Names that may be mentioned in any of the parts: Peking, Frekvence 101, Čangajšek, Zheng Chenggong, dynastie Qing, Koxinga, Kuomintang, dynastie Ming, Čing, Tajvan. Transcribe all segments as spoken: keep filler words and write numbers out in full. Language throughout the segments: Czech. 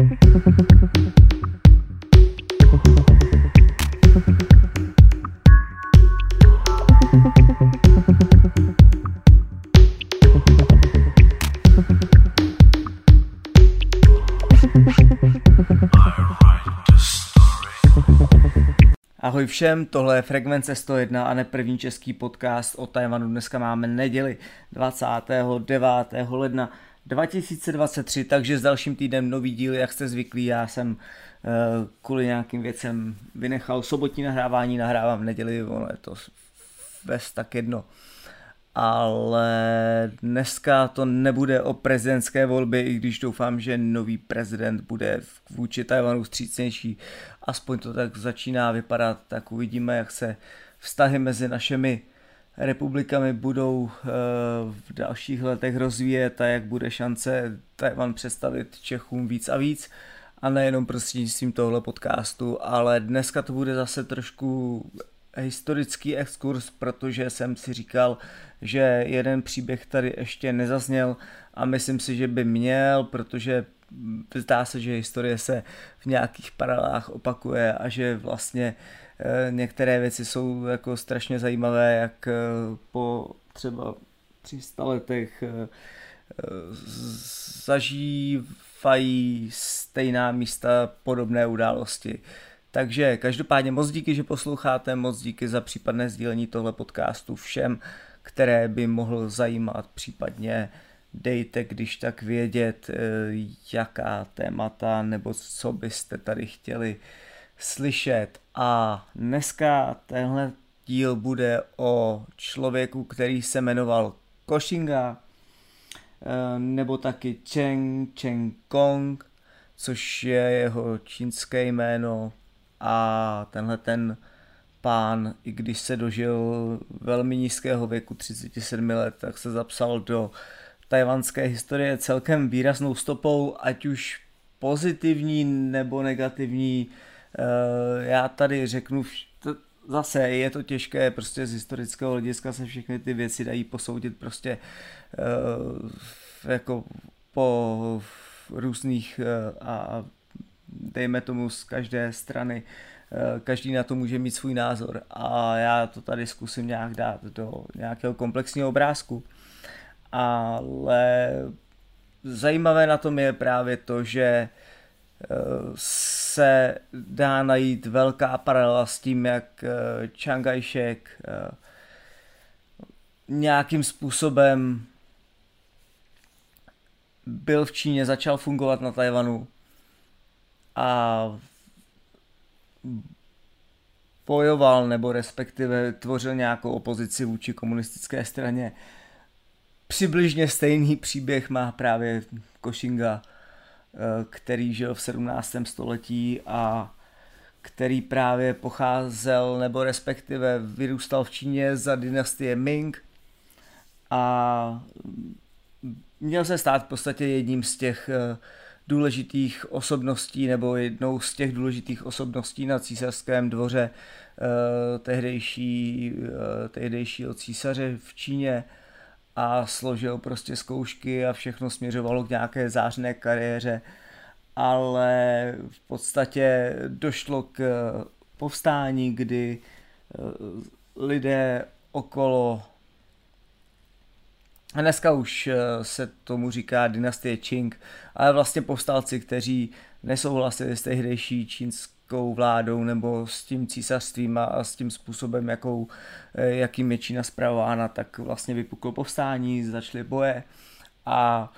Ahoj všem, tohle je Frekvence sto jedna a ne první český podcast o Tajvanu. Dneska máme neděli dvacátého devátého ledna dva tisíce dvacet tři, takže s dalším týdnem nový díl, jak jste zvyklí. Já jsem kvůli nějakým věcem vynechal sobotní nahrávání, nahrávám v neděli, ono je to vůbec tak jedno. Ale dneska to nebude o prezidentské volbě, i když doufám, že nový prezident bude vůči Tajvanu vstřícnější. Aspoň to tak začíná vypadat, tak uvidíme, jak se vztahy mezi našimi republikami budou v dalších letech rozvíjet a jak bude šance Tajvan představit Čechům víc a víc. A nejenom prostřednictvím tohle podcastu, ale dneska to bude zase trošku historický exkurs, protože jsem si říkal, že jeden příběh tady ještě nezazněl a myslím si, že by měl, protože zdá se, že historie se v nějakých paralelách opakuje a že vlastně e, některé věci jsou jako strašně zajímavé, jak e, po třeba tři sta letech e, zažívají stejná místa podobné události. Takže každopádně moc díky, že posloucháte, moc díky za případné sdílení tohle podcastu všem, které by mohl zajímat, případně dejte když tak vědět, jaká témata nebo co byste tady chtěli slyšet. A dneska tenhle díl bude o člověku, který se jmenoval Koxinga, nebo taky Zheng Chenggong, což je jeho čínské jméno. A tenhle ten pán, i když se dožil velmi nízkého věku, třicet sedm let, tak se zapsal do tajvanské historie celkem výraznou stopou, ať už pozitivní nebo negativní. Já tady řeknu, zase je to těžké, prostě z historického hlediska se všechny ty věci dají posoudit prostě jako po různých a dejme tomu z každé strany, každý na to může mít svůj názor a já to tady zkusím nějak dát do nějakého komplexního obrázku. Ale zajímavé na tom je právě to, že se dá najít velká paralela s tím, jak Čangajšek nějakým způsobem byl v Číně, začal fungovat na Tajvanu a bojoval nebo respektive tvořil nějakou opozici vůči komunistické straně. Přibližně stejný příběh má právě Koxinga, který žil v sedmnáctém století a který právě pocházel nebo respektive vyrůstal v Číně za dynastie Ming a měl se stát v podstatě jedním z těch důležitých osobností nebo jednou z těch důležitých osobností na císařském dvoře eh, tehdejší, eh, tehdejšího císaře v Číně a složil prostě zkoušky a všechno směřovalo k nějaké zářné kariéře, ale v podstatě došlo k povstání, kdy lidé okolo, a dneska už se tomu říká dynastie Qing, ale vlastně povstalci, kteří nesouhlasili s tehdejší čínskou vládou nebo s tím císařstvím a s tím způsobem, jakou, jakým je Čína spravována, tak vlastně vypuklo povstání, začaly boje a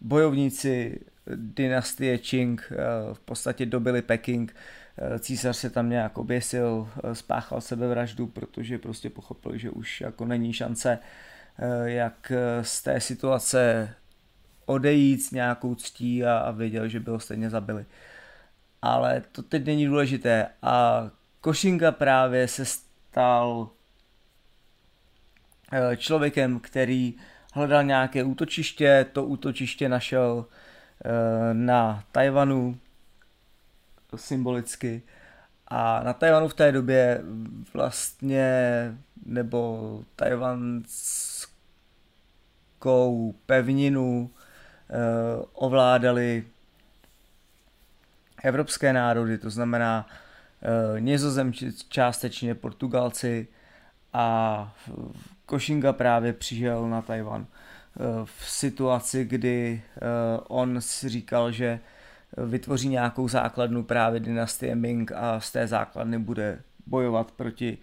bojovníci dynastie Qing v podstatě dobili Peking. Císař se tam nějak oběsil, spáchal sebevraždu, protože prostě pochopil, že už jako není šance, jak z té situace odejít s nějakou ctí a, a věděl, že by ho stejně zabili. Ale to teď není důležité. A Koxinga právě se stal člověkem, který hledal nějaké útočiště, to útočiště našel na Tajvanu symbolicky. A na Tajvanu v té době vlastně, nebo tajvanskou pevninu e, ovládali evropské národy, to znamená e, Nizozemci, částečně Portugalci, a Koxinga právě přijel na Tajvan v situaci, kdy on si říkal, že vytvoří nějakou základnu právě dynastie Ming a z té základny bude bojovat proti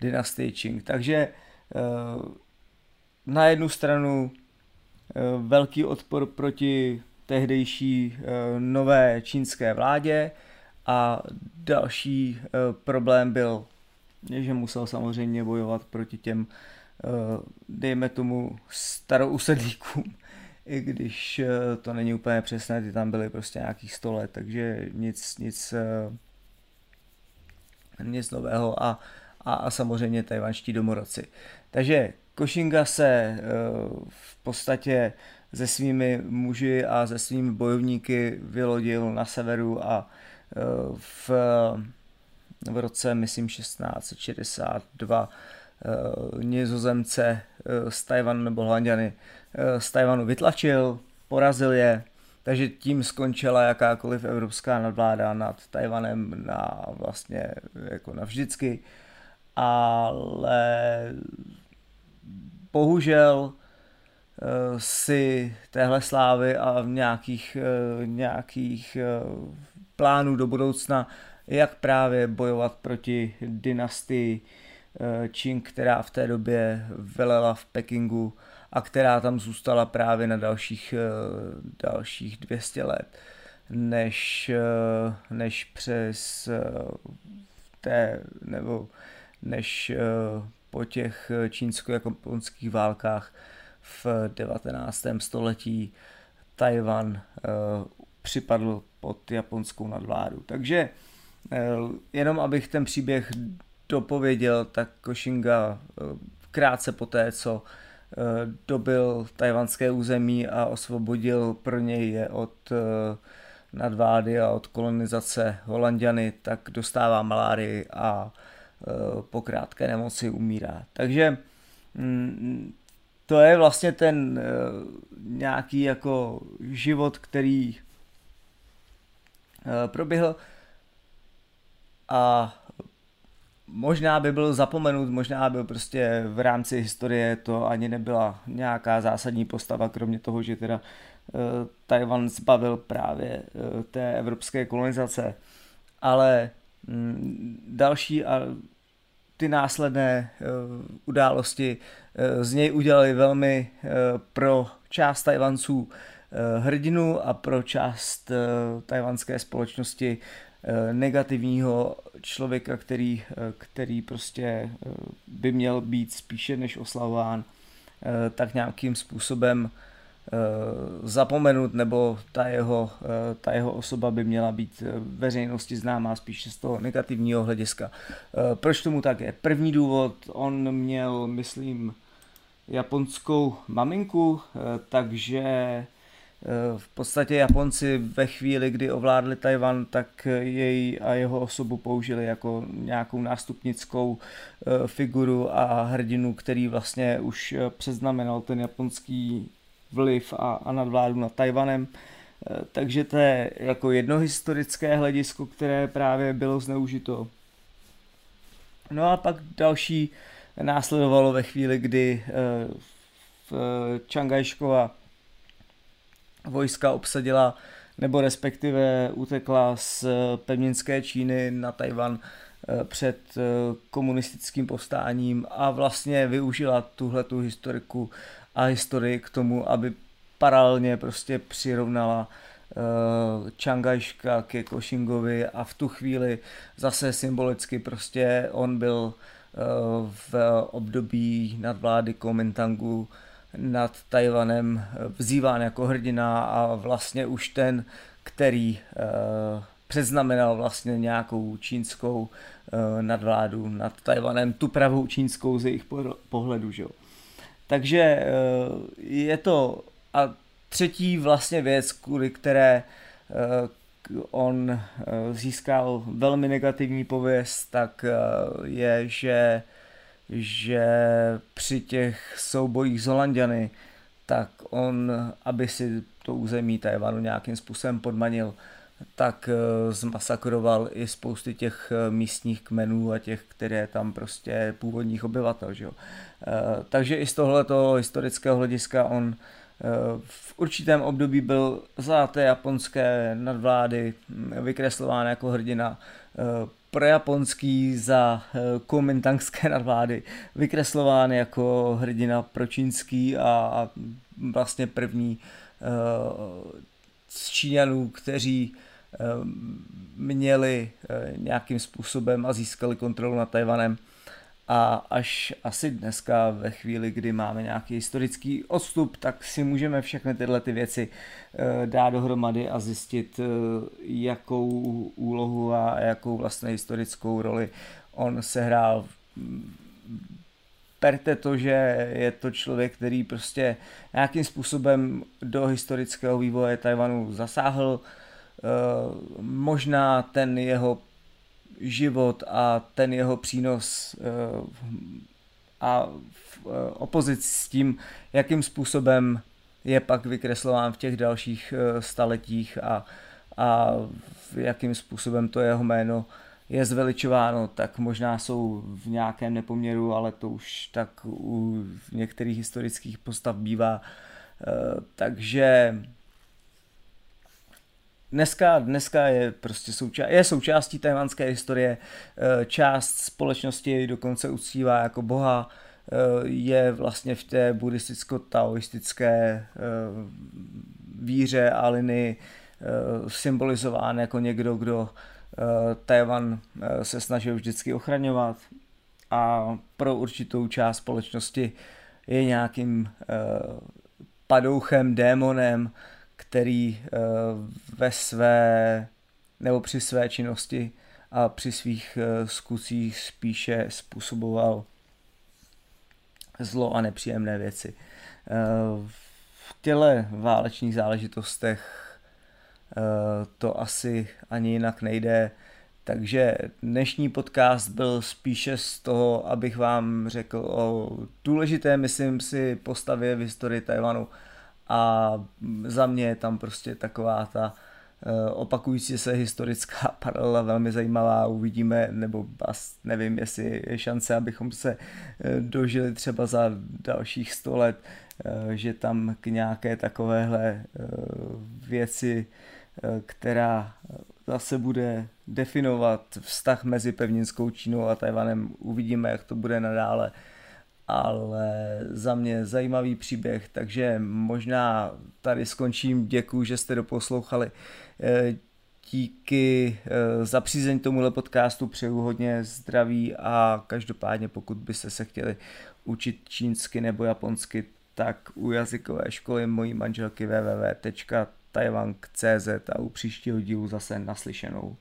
dynastii Qing. Takže na jednu stranu velký odpor proti tehdejší nové čínské vládě a další problém byl, že musel samozřejmě bojovat proti těm, dejme tomu, starousedlíkům, i když to není úplně přesné, ty tam byly prostě nějakých sto let, takže nic, nic, nic nového a, a, a samozřejmě tajvanští domorodci. Takže Koxinga se v podstatě se svými muži a se svými bojovníky vylodil na severu a v v roce, myslím, šestnáct set šedesát dva eh, Nizozemce eh, z Tajvanu, nebo Holanďany eh, z Tajvanu vytlačil, porazil je, takže tím skončila jakákoliv evropská nadvláda nad Tajvanem na vlastně jako navždycky, ale bohužel eh, si téhle slávy a nějakých, eh, nějakých eh, plánů do budoucna, jak právě bojovat proti dynastii Čing, která v té době velela v Pekingu a která tam zůstala právě na dalších, dalších dvě stě let, než, než přes té, nebo než po těch čínsko-japonských válkách v devatenáctém století Tajvan připadl pod japonskou nadvládu. Takže jenom abych ten příběh dopověděl, tak Koxinga krátce poté, co dobyl tajvanské území a osvobodil pro něj je od nadvlády a od kolonizace Holanďany, tak dostává malárii a po krátké nemoci umírá. Takže to je vlastně ten nějaký jako život, který proběhl. A možná by byl zapomenut, možná by prostě v rámci historie to ani nebyla nějaká zásadní postava, kromě toho, že teda uh, Tajvan zbavil právě uh, té evropské kolonizace. Ale mm, další a ty následné uh, události uh, z něj udělaly velmi uh, pro část Tajvanců uh, hrdinu a pro část uh, tajvanské společnosti negativního člověka, který, který prostě by měl být spíše než oslavován, tak nějakým způsobem zapomenut, nebo ta jeho, ta jeho osoba by měla být veřejnosti známá spíše z toho negativního hlediska. Proč tomu tak je? První důvod, on měl, myslím, japonskou maminku, takže v podstatě Japonci ve chvíli, kdy ovládli Tajvan, tak jej a jeho osobu použili jako nějakou nástupnickou figuru a hrdinu, který vlastně už přeznamenal ten japonský vliv a, a nadvládu nad Tajvanem. Takže to je jako jedno historické hledisko, které právě bylo zneužito. No a pak další následovalo ve chvíli, kdy Čangajškova vojska obsadila, nebo respektive utekla z pevninské Číny na Tajvan před komunistickým povstáním a vlastně využila tuhletu historiku a historii k tomu, aby paralelně prostě přirovnala Čangajška ke Koxingovi a v tu chvíli zase symbolicky prostě on byl v období nadvlády Kuomintangu nad Tajvanem vzýván jako hrdina a vlastně už ten, který e, přeznamenal vlastně nějakou čínskou e, nadvládu nad Tajvanem, tu pravou čínskou z jejich pohledu. Že jo. Takže e, je to a třetí vlastně věc, kvůli které e, on e, získal velmi negativní pověst, tak e, je, že že při těch soubojích s Holanďany, tak on, aby si to území Tajvanu nějakým způsobem podmanil, tak zmasakroval i spousty těch místních kmenů a těch, které tam prostě původních obyvatel. Že jo? Takže i z tohoto historického hlediska on v určitém období byl za té japonské nadvlády vykreslován jako hrdina, pro japonský za kuomintangské nadvlády vykreslován jako hrdina pro čínský a vlastně první z Číňanů, kteří měli nějakým způsobem a získali kontrolu nad Tajvanem. A až asi dneska ve chvíli, kdy máme nějaký historický odstup, tak si můžeme všechny tyhle ty věci dát dohromady a zjistit, jakou úlohu a jakou vlastně historickou roli on sehrál. Perte to, že je to člověk, který prostě nějakým způsobem do historického vývoje Tajvanu zasáhl. Možná ten jeho život a ten jeho přínos a v opozici s tím, jakým způsobem je pak vykreslován v těch dalších staletích a, a jakým způsobem to jeho jméno je zveličováno, tak možná jsou v nějakém nepoměru, ale to už tak u některých historických postav bývá. Takže Dneska, dneska je prostě souča- je součástí tajvanské historie, část společnosti jej dokonce uctívá jako boha, je vlastně v té buddhisticko-taoistické víře a linii symbolizován jako někdo, kdo Tajvan se snažil vždycky ochraňovat a pro určitou část společnosti je nějakým padouchem, démonem, který ve své nebo při své činnosti a při svých skutcích spíše způsoboval zlo a nepříjemné věci. V těle válečných záležitostech to asi ani jinak nejde, takže dnešní podcast byl spíše z toho, abych vám řekl o důležité, myslím si, postavě v historii Tajvanu. A za mě je tam prostě taková ta opakující se historická paralela velmi zajímavá. Uvidíme, nebo nevím, jestli je šance, abychom se dožili třeba za dalších sto let, že tam k nějaké takovéhle věci, která zase bude definovat vztah mezi pevninskou Čínou a Tajvanem. Uvidíme, jak to bude nadále. Ale za mě zajímavý příběh, takže možná tady skončím. Děkuji, že jste doposlouchali. Díky za přízeň tomuhle podcastu, přeju hodně zdraví a každopádně pokud byste se chtěli učit čínsky nebo japonsky, tak u jazykové školy mojí manželky w w w tečka taiwan tečka c z a u příštího dílu zase naslyšenou.